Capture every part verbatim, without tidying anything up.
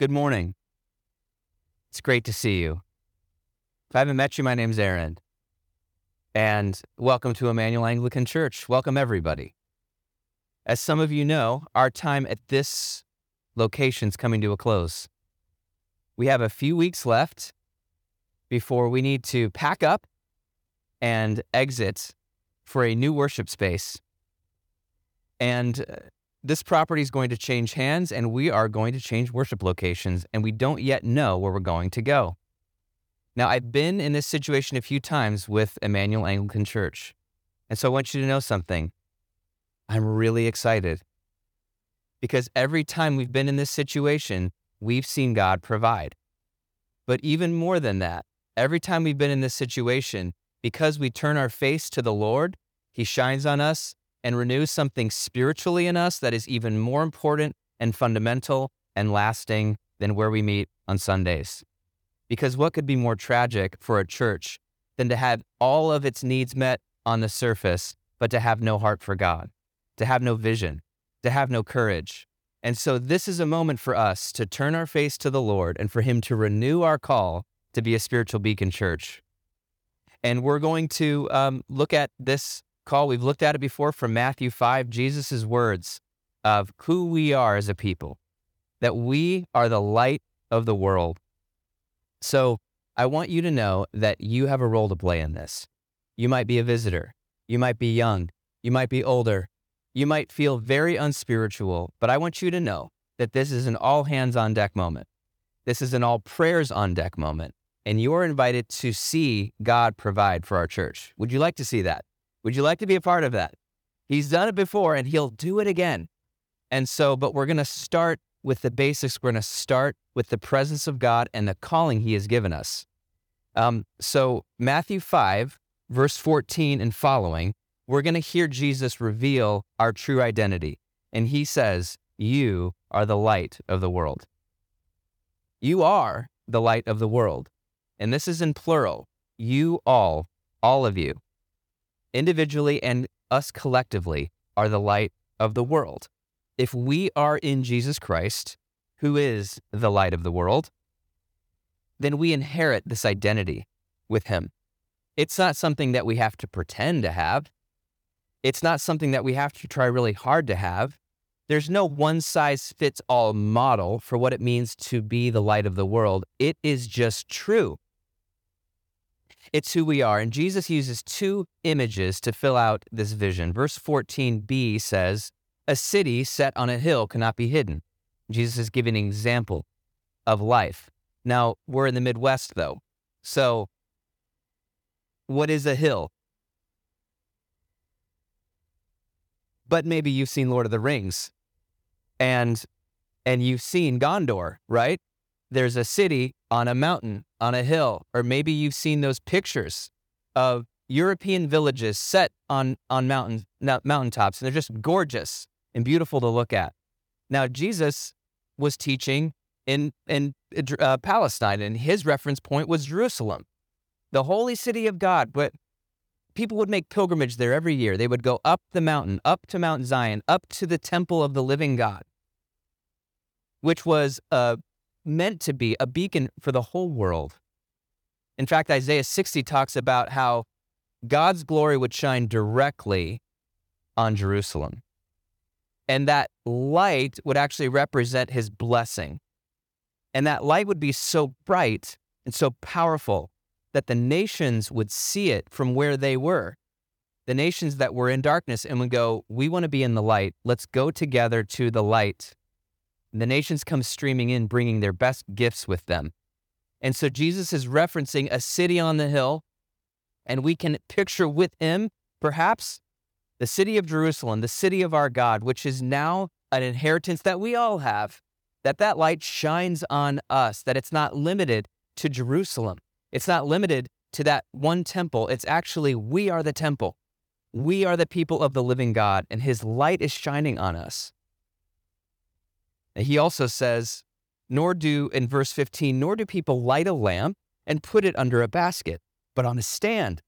Good morning. It's great to see you. If I haven't met you, my name's Aaron. And welcome to Immanuel Anglican Church. Welcome, everybody. As some of you know, our time at this location's coming to a close. We have a few weeks left before we need to pack up and exit for a new worship space. And this property is going to change hands, and we are going to change worship locations, and we don't yet know where we're going to go. Now, I've been in this situation a few times with Immanuel Anglican Church, and so I want you to know something. I'm really excited, because every time we've been in this situation, we've seen God provide. But even more than that, every time we've been in this situation, because we turn our face to the Lord, He shines on us and renews something spiritually in us that is even more important and fundamental and lasting than where we meet on Sundays. Because what could be more tragic for a church than to have all of its needs met on the surface, but to have no heart for God, to have no vision, to have no courage? And so this is a moment for us to turn our face to the Lord and for Him to renew our call to be a spiritual beacon church. And we're going to um, look at this call. We've looked at it before from Matthew five, Jesus' words of who we are as a people, that we are the light of the world. So I want you to know that you have a role to play in this. You might be a visitor. You might be young. You might be older. You might feel very unspiritual, but I want you to know that this is an all hands on deck moment. This is an all prayers on deck moment, and you're invited to see God provide for our church. Would you like to see that? Would you like to be a part of that? He's done it before, and He'll do it again. And so, but we're going to start with the basics. We're going to start with the presence of God and the calling He has given us. Um, so Matthew five, verse fourteen and following, we're going to hear Jesus reveal our true identity. And He says, you are the light of the world. You are the light of the world. And this is in plural. You all, all of you, individually and us collectively, are the light of the world. If we are in Jesus Christ, who is the light of the world, then we inherit this identity with Him. It's not something that we have to pretend to have. It's not something that we have to try really hard to have. There's no one-size-fits-all model for what it means to be the light of the world. It is just true. It's who we are. And Jesus uses two images to fill out this vision. Verse fourteen b says, a city set on a hill cannot be hidden. Jesus is giving an example of life. Now, we're in the Midwest, though. So, what is a hill? But maybe you've seen Lord of the Rings, and and you've seen Gondor, right? There's a city on a mountain, on a hill, or maybe you've seen those pictures of European villages set on, on mountain, mountaintops, and they're just gorgeous and beautiful to look at. Now, Jesus was teaching in, in uh, Palestine, and His reference point was Jerusalem, the holy city of God, but people would make pilgrimage there every year. They would go up the mountain, up to Mount Zion, up to the temple of the living God, which was uh, meant to be a beacon for the whole world. In fact, Isaiah sixty talks about how God's glory would shine directly on Jerusalem. And that light would actually represent His blessing. And that light would be so bright and so powerful that the nations would see it from where they were. The nations that were in darkness and would go, we want to be in the light. Let's go together to the light. And the nations come streaming in, bringing their best gifts with them. And so Jesus is referencing a city on the hill, and we can picture with Him, perhaps, the city of Jerusalem, the city of our God, which is now an inheritance that we all have, that that light shines on us, that it's not limited to Jerusalem. It's not limited to that one temple. It's actually, we are the temple. We are the people of the living God, and His light is shining on us. And He also says, nor do, in verse fifteen, nor do people light a lamp and put it under a basket, but on a stand,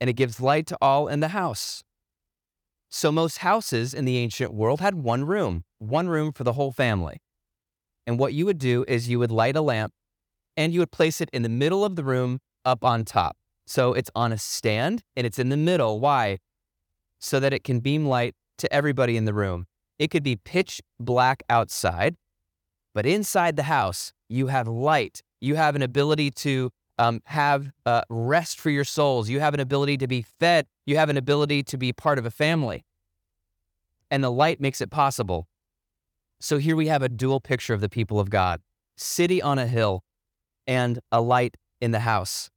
and it gives light to all in the house. So most houses in the ancient world had one room, one room for the whole family. And what you would do is you would light a lamp and you would place it in the middle of the room up on top. So it's on a stand and it's in the middle. Why? So that it can beam light to everybody in the room. It could be pitch black outside, but inside the house, you have light. You have an ability to um, have uh, rest for your souls. You have an ability to be fed. You have an ability to be part of a family. And the light makes it possible. So here we have a dual picture of the people of God, city on a hill and a light in the house.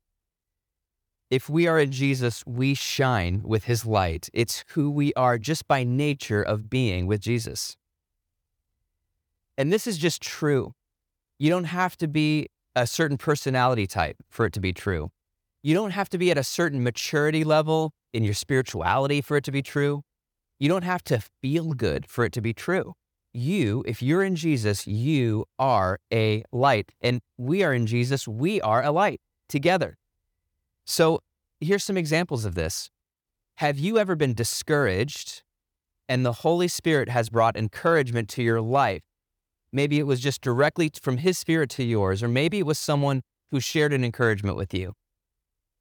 If we are in Jesus, we shine with his light. It's who we are just by nature of being with Jesus. And this is just true. You don't have to be a certain personality type for it to be true. You don't have to be at a certain maturity level in your spirituality for it to be true. You don't have to feel good for it to be true. You, if you're in Jesus, you are a light. And we are in Jesus, we are a light together. So here's some examples of this. Have you ever been discouraged and the Holy Spirit has brought encouragement to your life? Maybe it was just directly from his Spirit to yours, or maybe it was someone who shared an encouragement with you.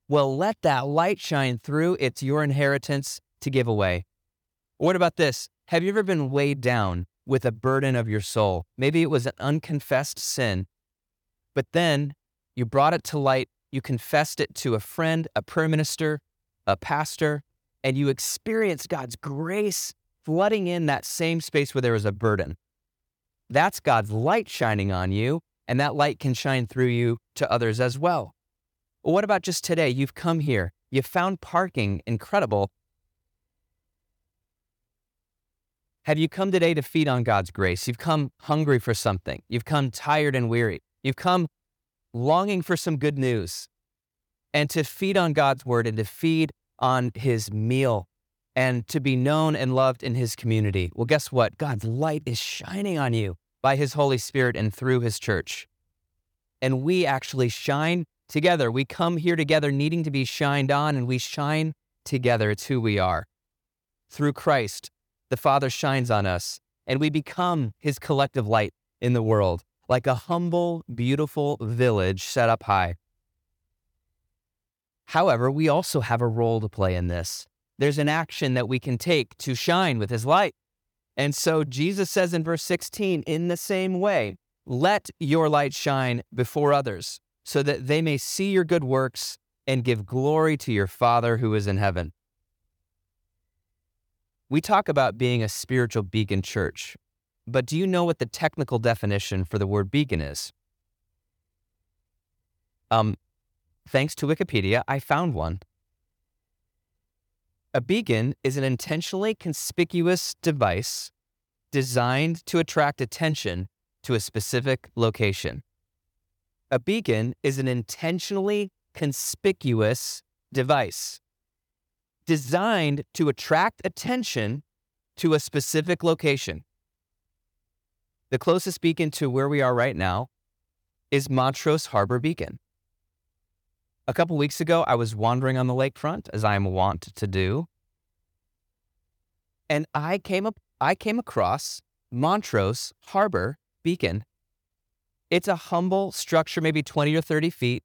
Well, let that light shine through. It's your inheritance to give away. Or what about this? Have you ever been weighed down with a burden of your soul? Maybe it was an unconfessed sin, but then you brought it to light. You confessed it to a friend, a prayer minister, a pastor, and you experienced God's grace flooding in that same space where there was a burden. That's God's light shining on you, and that light can shine through you to others as well. Well, what about just today? You've come here. You found parking incredible. Have you come today to feed on God's grace? You've come hungry for something. You've come tired and weary. You've come longing for some good news, and to feed on God's word and to feed on his meal and to be known and loved in his community. Well, guess what? God's light is shining on you by his Holy Spirit and through his church. And we actually shine together. We come here together needing to be shined on, and we shine together. It's who we are. Through Christ, the Father shines on us, and we become his collective light in the world, like a humble, beautiful village set up high. However, we also have a role to play in this. There's an action that we can take to shine with his light. And so Jesus says in verse sixteen, in the same way, let your light shine before others so that they may see your good works and give glory to your Father who is in heaven. We talk about being a spiritual beacon church. But do you know what the technical definition for the word beacon is? Um, thanks to Wikipedia, I found one. A beacon is an intentionally conspicuous device designed to attract attention to a specific location. A beacon is an intentionally conspicuous device designed to attract attention to a specific location. The closest beacon to where we are right now is Montrose Harbor Beacon. A couple weeks ago, I was wandering on the lakefront, as I am wont to do, and I came up, I came across Montrose Harbor Beacon. It's a humble structure, maybe twenty or thirty feet,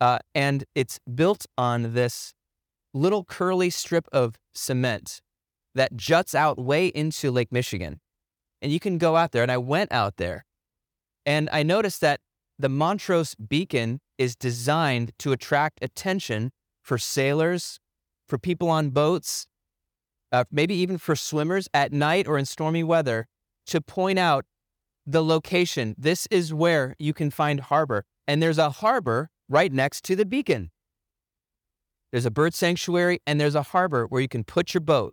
uh, and it's built on this little curly strip of cement that juts out way into Lake Michigan. And you can go out there, and I went out there, and I noticed that the Montrose Beacon is designed to attract attention for sailors, for people on boats, uh, maybe even for swimmers at night or in stormy weather, to point out the location. This is where you can find harbor, and there's a harbor right next to the beacon. There's a bird sanctuary, and there's a harbor where you can put your boat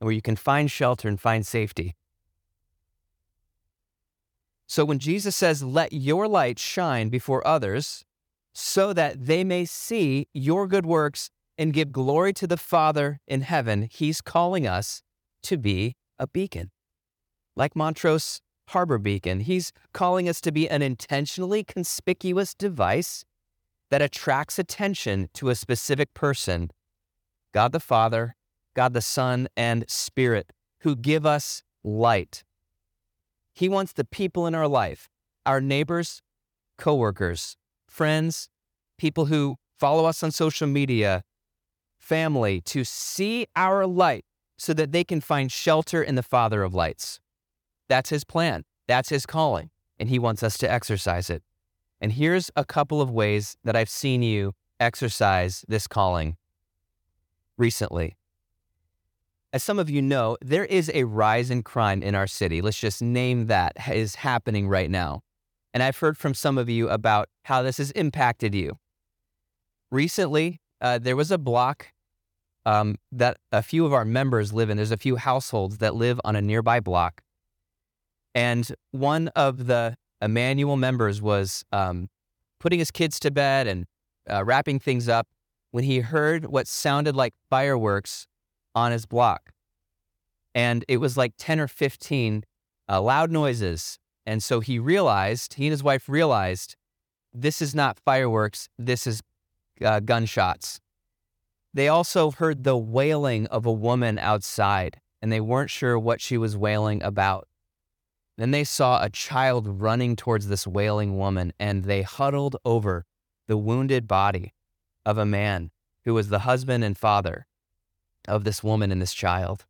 and where you can find shelter and find safety. So when Jesus says, let your light shine before others so that they may see your good works and give glory to the Father in heaven, he's calling us to be a beacon. Like Montrose Harbor Beacon, he's calling us to be an intentionally conspicuous device that attracts attention to a specific person, God the Father, God the Son, and Spirit, who give us light. He wants the people in our life, our neighbors, coworkers, friends, people who follow us on social media, family, to see our light so that they can find shelter in the Father of lights. That's his plan. That's his calling. And he wants us to exercise it. And here's a couple of ways that I've seen you exercise this calling recently. As some of you know, there is a rise in crime in our city. Let's just name that is happening right now. And I've heard from some of you about how this has impacted you. Recently, uh, there was a block um, that a few of our members live in. There's a few households that live on a nearby block. And one of the Immanuel members was um, putting his kids to bed and uh, wrapping things up when he heard what sounded like fireworks on his block. And it was like ten or fifteen uh, loud noises. And so he realized, he and his wife realized, this is not fireworks, this is uh, gunshots. They also heard the wailing of a woman outside, and they weren't sure what she was wailing about. Then they saw a child running towards this wailing woman, and they huddled over the wounded body of a man who was the husband and father of this woman and this child.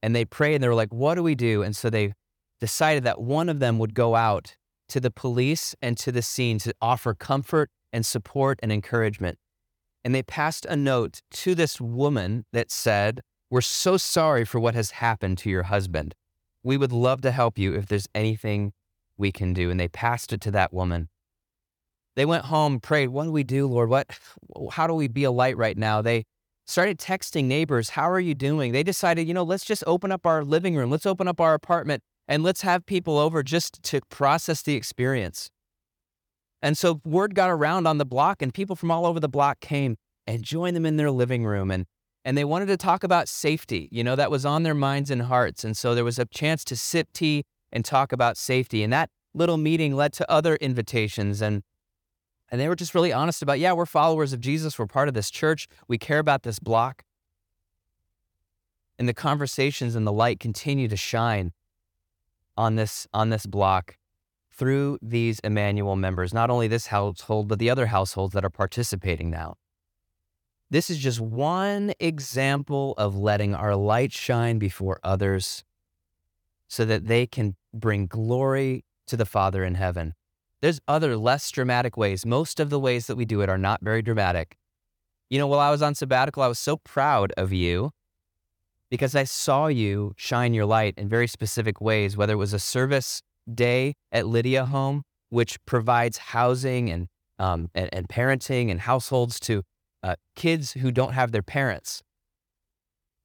And they prayed, and they were like, what do we do? And so they decided that one of them would go out to the police and to the scene to offer comfort and support and encouragement. And they passed a note to this woman that said, we're so sorry for what has happened to your husband. We would love to help you if there's anything we can do. And they passed it to that woman. They went home, prayed, what do we do, Lord? What? How do we be a light right now? They started texting neighbors, how are you doing? They decided, you know, let's just open up our living room, let's open up our apartment, and let's have people over just to process the experience. And so word got around on the block, and people from all over the block came and joined them in their living room, and and they wanted to talk about safety. You know, that was on their minds and hearts, and so there was a chance to sip tea and talk about safety, and that little meeting led to other invitations, and And they were just really honest about, yeah, we're followers of Jesus. We're part of this church. We care about this block. And the conversations and the light continue to shine on this, on this block through these Immanuel members, not only this household, but the other households that are participating now. This is just one example of letting our light shine before others so that they can bring glory to the Father in heaven. There's other less dramatic ways. Most of the ways that we do it are not very dramatic. You know, while I was on sabbatical, I was so proud of you because I saw you shine your light in very specific ways, whether it was a service day at Lydia Home, which provides housing and um, and, and parenting and households to uh, kids who don't have their parents.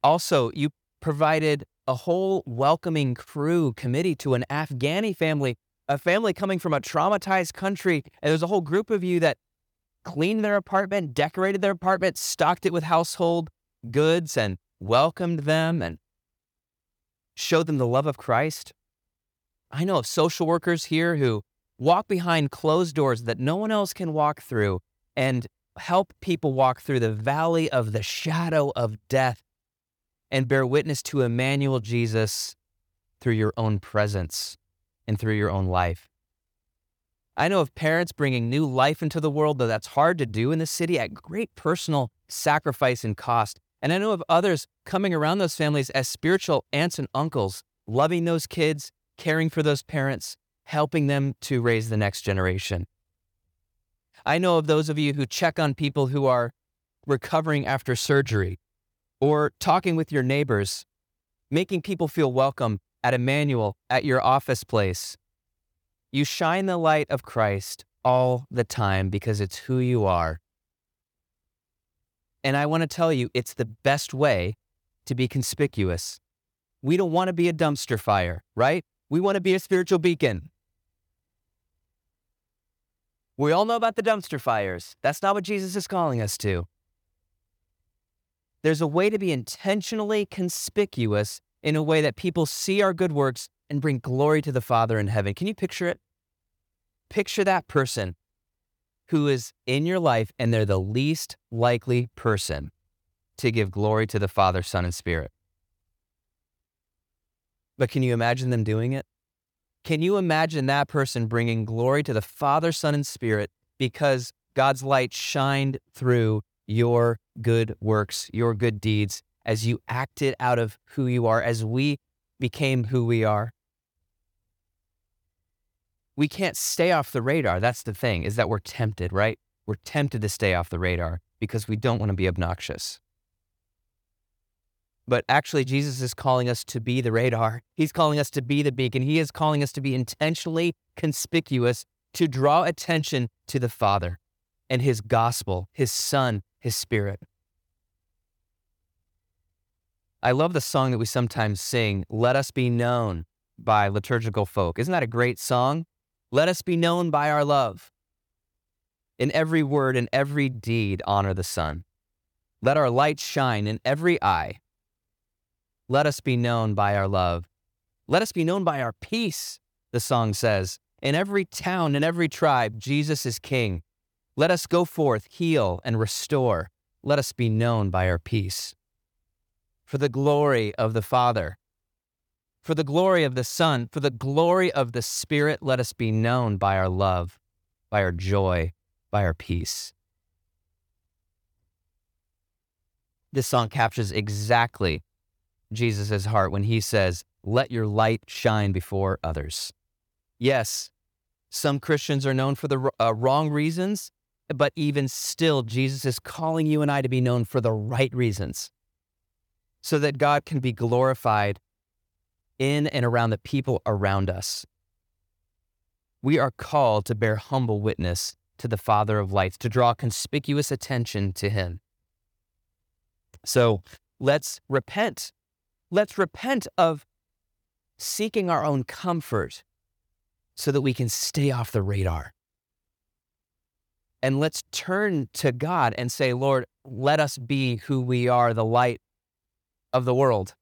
Also, you provided a whole welcoming crew committee to an Afghani family a family coming from a traumatized country, and there's a whole group of you that cleaned their apartment, decorated their apartment, stocked it with household goods, and welcomed them and showed them the love of Christ. I know of social workers here who walk behind closed doors that no one else can walk through and help people walk through the valley of the shadow of death and bear witness to Immanuel Jesus through your own presence and through your own life. I know of parents bringing new life into the world, though that's hard to do in the city at great personal sacrifice and cost. And I know of others coming around those families as spiritual aunts and uncles, loving those kids, caring for those parents, helping them to raise the next generation. I know of those of you who check on people who are recovering after surgery, or talking with your neighbors, making people feel welcome, at Immanuel, at your office place. You shine the light of Christ all the time because it's who you are. And I want to tell you, it's the best way to be conspicuous. We don't want to be a dumpster fire, right? We want to be a spiritual beacon. We all know about the dumpster fires. That's not what Jesus is calling us to. There's a way to be intentionally conspicuous in a way that people see our good works and bring glory to the Father in heaven. Can you picture it? Picture that person who is in your life, and they're the least likely person to give glory to the Father, Son, and Spirit. But can you imagine them doing it? Can you imagine that person bringing glory to the Father, Son, and Spirit because God's light shined through your good works, your good deeds, as you acted out of who you are, as we became who we are? We can't stay off the radar. That's the thing, is that we're tempted, right? We're tempted to stay off the radar because we don't want to be obnoxious. But actually, Jesus is calling us to be the radar. He's calling us to be the beacon. He is calling us to be intentionally conspicuous, to draw attention to the Father and his gospel, his Son, his Spirit. I love the song that we sometimes sing, Let Us Be Known by Liturgical Folk. Isn't that a great song? Let us be known by our love. In every word and every deed, honor the Son. Let our light shine in every eye. Let us be known by our love. Let us be known by our peace, the song says. In every town, in every tribe, Jesus is King. Let us go forth, heal, and restore. Let us be known by our peace. For the glory of the Father, for the glory of the Son, for the glory of the Spirit, let us be known by our love, by our joy, by our peace. This song captures exactly Jesus' heart when he says, let your light shine before others. Yes, some Christians are known for the uh, wrong reasons, but even still, Jesus is calling you and I to be known for the right reasons so that God can be glorified in and around the people around us. We are called to bear humble witness to the Father of lights, to draw conspicuous attention to him. So let's repent. Let's repent of seeking our own comfort so that we can stay off the radar. And let's turn to God and say, Lord, let us be who we are, the light of the world.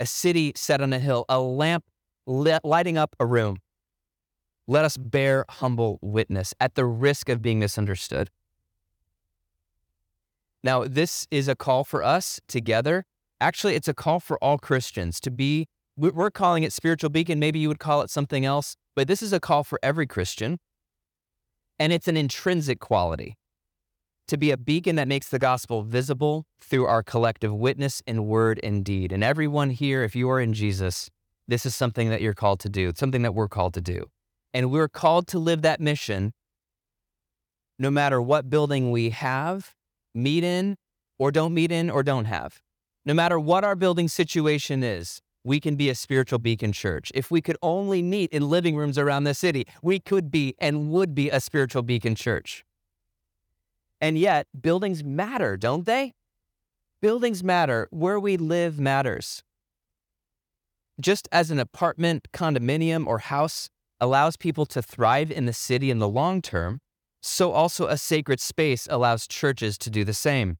A city set on a hill, a lamp lighting up a room. Let us bear humble witness at the risk of being misunderstood. Now, this is a call for us together. Actually, it's a call for all Christians to be, we're calling it Spiritual Beacon, maybe you would call it something else, but this is a call for every Christian, and it's an intrinsic quality, to be a beacon that makes the gospel visible through our collective witness in word and deed. And everyone here, if you are in Jesus, this is something that you're called to do, it's something that we're called to do. And we're called to live that mission no matter what building we have, meet in, or don't meet in, or don't have. No matter what our building situation is, we can be a Spiritual Beacon church. If we could only meet in living rooms around the city, we could be and would be a Spiritual Beacon church. And yet, buildings matter, don't they? Buildings matter. Where we live matters. Just as an apartment, condominium, or house allows people to thrive in the city in the long term, so also a sacred space allows churches to do the same.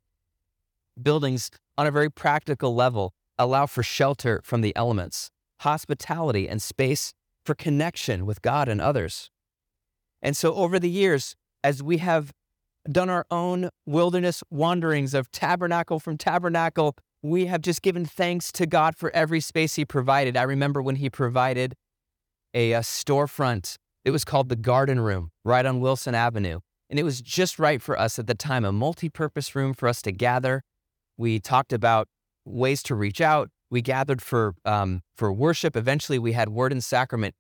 Buildings, on a very practical level, allow for shelter from the elements, hospitality, and space for connection with God and others. And so over the years, as we have done our own wilderness wanderings of tabernacle from tabernacle, we have just given thanks to God for every space he provided. I remember when he provided a, a storefront. It was called the Garden Room, right on Wilson Avenue. And it was just right for us at the time, a multi-purpose room for us to gather. We talked about ways to reach out. We gathered for um, for worship. Eventually, we had Word and Sacrament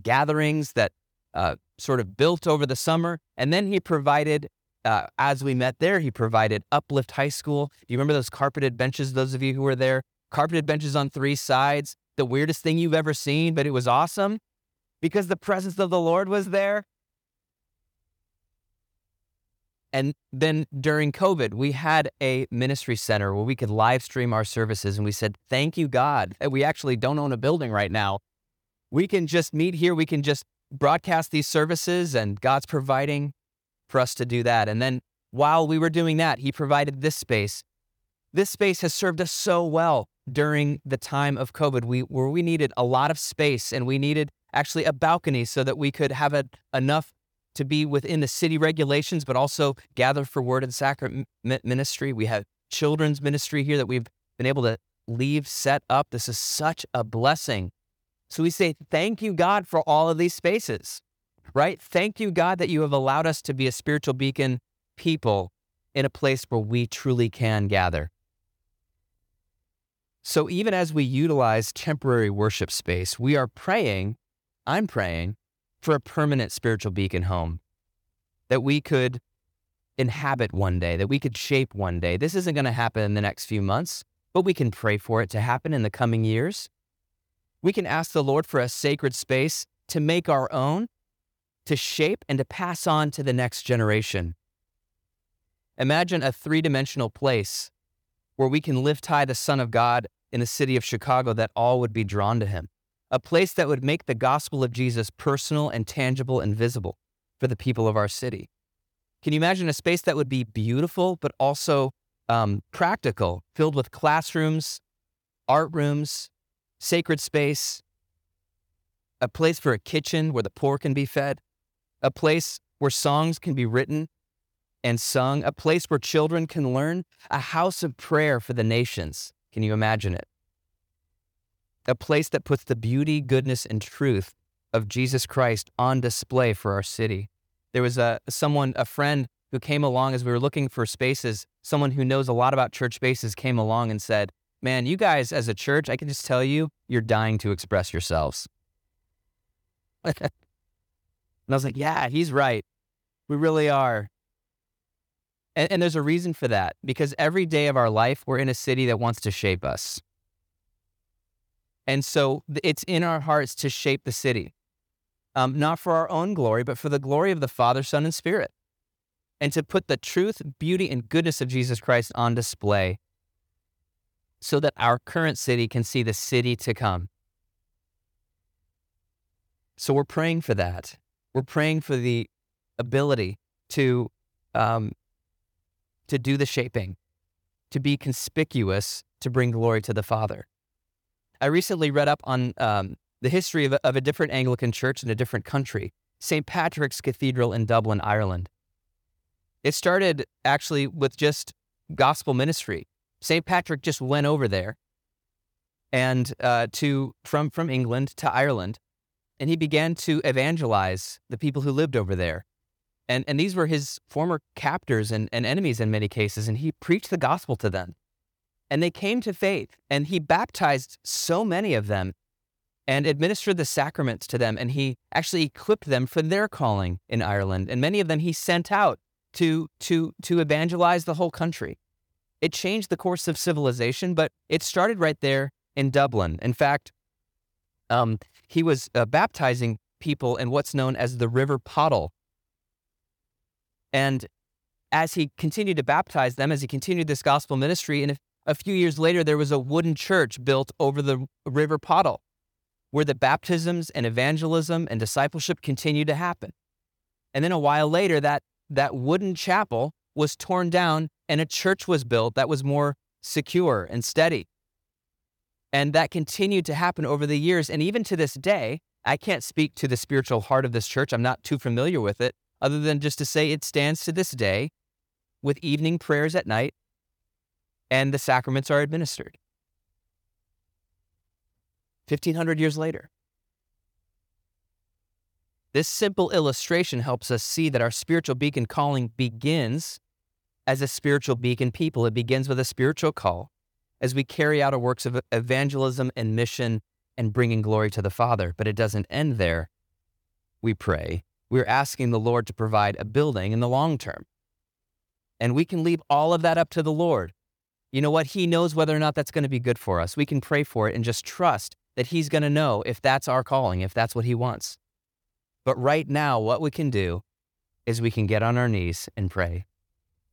gatherings that uh, sort of built over the summer. And then he provided, uh, as we met there, he provided Uplift High School. You remember those carpeted benches, those of you who were there? Carpeted benches on three sides. The weirdest thing you've ever seen, but it was awesome because the presence of the Lord was there. And then during COVID, we had a ministry center where we could live stream our services. And we said, thank you, God, that we actually don't own a building right now. We can just meet here. We can just broadcast these services. And God's providing for us to do that. And then while we were doing that, he provided this space. This space has served us so well during the time of COVID, we, where we needed a lot of space. And we needed actually a balcony so that we could have a, enough to be within the city regulations, but also gather for Word and Sacrament ministry. We have children's ministry here that we've been able to leave set up. This is such a blessing So we say, thank you, God, for all of these spaces, right? Thank you, God, that you have allowed us to be a spiritual beacon people in a place where we truly can gather. So even as we utilize temporary worship space, we are praying, I'm praying, for a permanent spiritual beacon home that we could inhabit one day, that we could shape one day. This isn't going to happen in the next few months, but we can pray for it to happen in the coming years. We can ask the Lord for a sacred space to make our own, to shape, and to pass on to the next generation. Imagine a three-dimensional place where we can lift high the Son of God in the city of Chicago, that all would be drawn to him. A place that would make the gospel of Jesus personal and tangible and visible for the people of our city. Can you imagine a space that would be beautiful, but also um, practical, filled with classrooms, art rooms, sacred space, a place for a kitchen where the poor can be fed, a place where songs can be written and sung, a place where children can learn, a house of prayer for the nations. Can you imagine it? A place that puts the beauty, goodness, and truth of Jesus Christ on display for our city. There was a someone, a friend who came along as we were looking for spaces, someone who knows a lot about church spaces came along and said, man, you guys as a church, I can just tell you, you're dying to express yourselves. And I was like, yeah, he's right. We really are. And, and there's a reason for that, because every day of our life, we're in a city that wants to shape us. And so it's in our hearts to shape the city, um, not for our own glory, but for the glory of the Father, Son, and Spirit, and to put the truth, beauty, and goodness of Jesus Christ on display so that our current city can see the city to come. So we're praying for that. We're praying for the ability to um, to do the shaping, to be conspicuous, to bring glory to the Father. I recently read up on um, the history of a, of a different Anglican church in a different country, Saint Patrick's Cathedral in Dublin, Ireland. It started actually with just gospel ministry. Saint Patrick just went over there and uh, to from, from England to Ireland, and he began to evangelize the people who lived over there. And, and these were his former captors and, and enemies in many cases, and he preached the gospel to them. And they came to faith, and he baptized so many of them and administered the sacraments to them, and he actually equipped them for their calling in Ireland. And many of them he sent out to to to evangelize the whole country. It changed the course of civilization, but it started right there in Dublin. In fact, um, he was uh, baptizing people in what's known as the River Pottle. And as he continued to baptize them, as he continued this gospel ministry, and if a few years later, there was a wooden church built over the River Pottle where the baptisms and evangelism and discipleship continued to happen. And then a while later, that, that wooden chapel was torn down and a church was built that was more secure and steady. And that continued to happen over the years. And even to this day, I can't speak to the spiritual heart of this church. I'm not too familiar with it, other than just to say it stands to this day with evening prayers at night, and the sacraments are administered. fifteen hundred years later. This simple illustration helps us see that our spiritual beacon calling begins as a spiritual beacon people. It begins with a spiritual call as we carry out our works of evangelism and mission and bringing glory to the Father. But it doesn't end there. We pray. We're asking the Lord to provide a building in the long term. And we can leave all of that up to the Lord. You know what? He knows whether or not that's going to be good for us. We can pray for it and just trust that he's going to know if that's our calling, if that's what he wants. But right now, what we can do is we can get on our knees and pray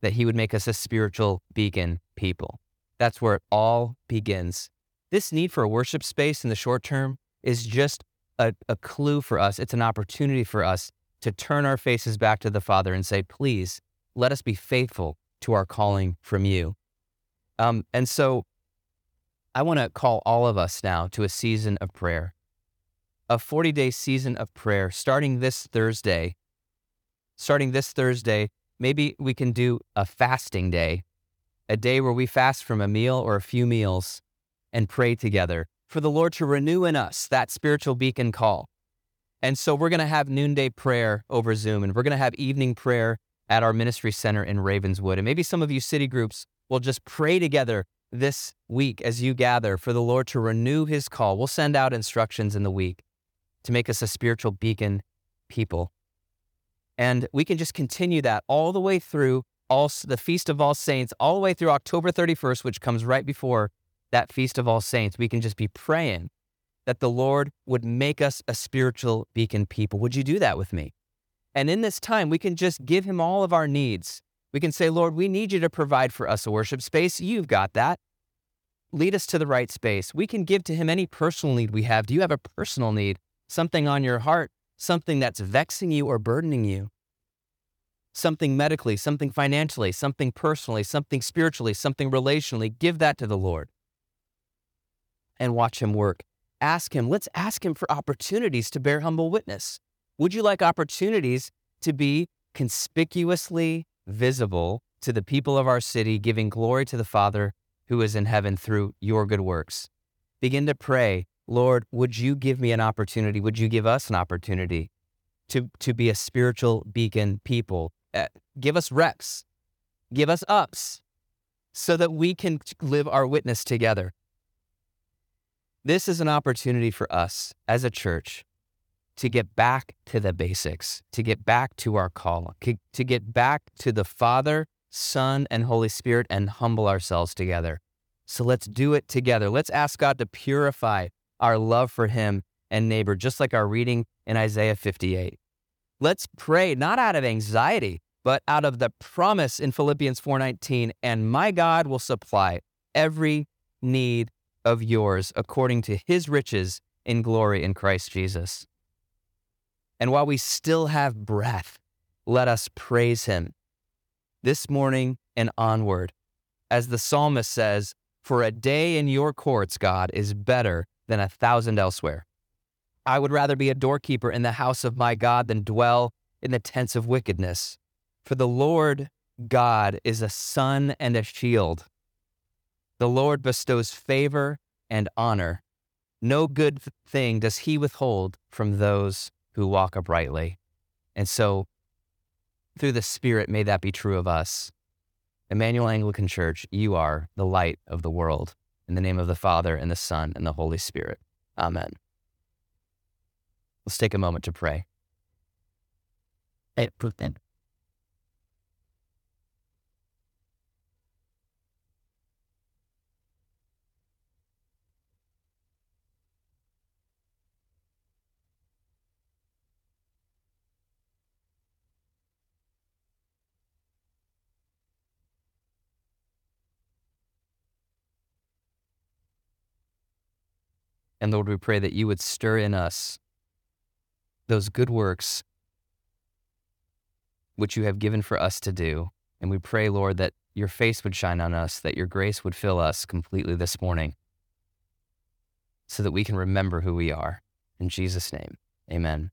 that he would make us a spiritual beacon people. That's where it all begins. This need for a worship space in the short term is just a, a clue for us. It's an opportunity for us to turn our faces back to the Father and say, please, let us be faithful to our calling from you. Um, and so I want to call all of us now to a season of prayer, a forty-day season of prayer starting this Thursday. Starting this Thursday, maybe we can do a fasting day, a day where we fast from a meal or a few meals and pray together for the Lord to renew in us that spiritual beacon call. And so we're going to have noonday prayer over Zoom, and we're going to have evening prayer at our ministry center in Ravenswood. And maybe some of you city groups will just pray together this week as you gather for the Lord to renew his call. We'll send out instructions in the week to make us a spiritual beacon people. And we can just continue that all the way through all the Feast of All Saints, all the way through October thirty-first, which comes right before that Feast of All Saints. We can just be praying that the Lord would make us a spiritual beacon people. Would you do that with me? And in this time, we can just give him all of our needs. We can say, Lord, we need you to provide for us a worship space. You've got that. Lead us to the right space. We can give to him any personal need we have. Do you have a personal need? Something on your heart? Something that's vexing you or burdening you? Something medically, something financially, something personally, something spiritually, something relationally. Give that to the Lord and watch him work. Ask him. Let's ask him for opportunities to bear humble witness. Would you like opportunities to be conspicuously visible to the people of our city, giving glory to the Father who is in heaven through your good works? Begin to pray, Lord, would you give me an opportunity? Would you give us an opportunity to, to be a spiritual beacon people? Uh, give us reps, give us ups so that we can live our witness together. This is an opportunity for us as a church to get back to the basics, to get back to our call, to get back to the Father, Son, and Holy Spirit and humble ourselves together. So let's do it together. Let's ask God to purify our love for him and neighbor, just like our reading in Isaiah fifty-eight. Let's pray, not out of anxiety, but out of the promise in Philippians four nineteen, and my God will supply every need of yours according to his riches in glory in Christ Jesus. And while we still have breath, let us praise him this morning and onward. As the psalmist says, for a day in your courts, God, is better than a thousand elsewhere. I would rather be a doorkeeper in the house of my God than dwell in the tents of wickedness. For the Lord God is a sun and a shield. The Lord bestows favor and honor. No good thing does he withhold from those who walk uprightly. And so through the Spirit, may that be true of us. Immanuel Anglican Church, you are the light of the world. In the name of the Father, and the Son, and the Holy Spirit. Amen. Let's take a moment to pray. Amen. And Lord, we pray that you would stir in us those good works which you have given for us to do. And we pray, Lord, that your face would shine on us, that your grace would fill us completely this morning so that we can remember who we are. In Jesus' name, amen.